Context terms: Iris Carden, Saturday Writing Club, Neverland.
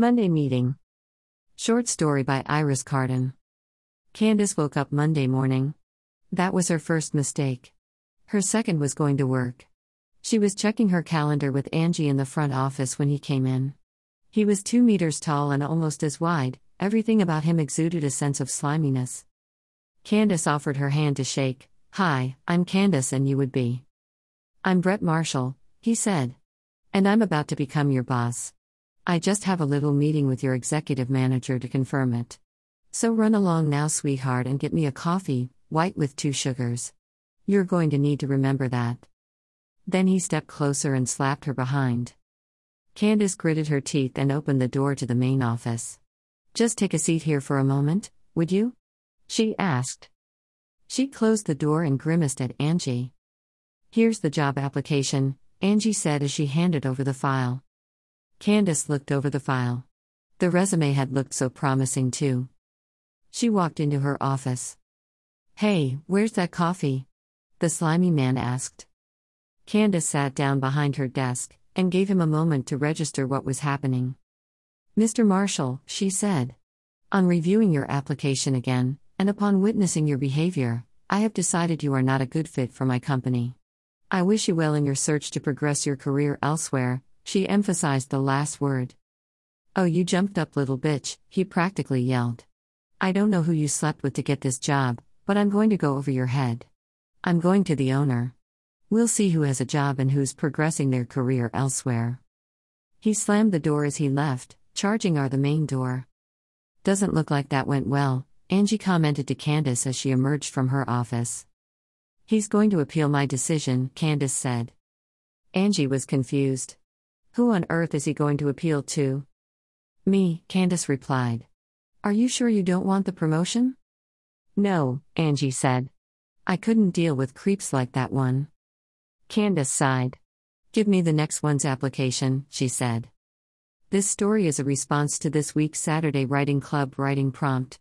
Monday Meeting. Short story by Iris Carden. Candace woke up Monday morning. That was her first mistake. Her second was going to work. She was checking her calendar with Angie in the front office when he came in. He was 2 meters tall and almost as wide. Everything about him exuded a sense of sliminess. Candace offered her hand to shake. "Hi, I'm Candace and you would be?" "I'm Brett Marshall," he said. "And I'm about to become your boss. I just have a little meeting with your executive manager to confirm it. So run along now, sweetheart, and get me a coffee, white with 2 sugars. You're going to need to remember that." Then he stepped closer and slapped her behind. Candace gritted her teeth and opened the door to the main office. "Just take a seat here for a moment, would you?" she asked. She closed the door and grimaced at Angie. "Here's the job application," Angie said as she handed over the file. Candace looked over the file. The resume had looked so promising too. She walked into her office. "Hey, where's that coffee?" the slimy man asked. Candace sat down behind her desk and gave him a moment to register what was happening. "Mr. Marshall," she said, "on reviewing your application again, and upon witnessing your behavior, I have decided you are not a good fit for my company. I wish you well in your search to progress your career elsewhere," she emphasized the last word. "Oh, you jumped up, little bitch," he practically yelled. "I don't know who you slept with to get this job, but I'm going to go over your head. I'm going to the owner. We'll see who has a job and who's progressing their career elsewhere." He slammed the door as he left, charging out the main door. "Doesn't look like that went well," Angie commented to Candace as she emerged from her office. "He's going to appeal my decision," Candace said. Angie was confused. "Who on earth is he going to appeal to?" "Me," Candace replied. "Are you sure you don't want the promotion?" "No," Angie said. "I couldn't deal with creeps like that one." Candace sighed. "Give me the next one's application," she said. This story is a response to this week's Saturday Writing Club writing prompt.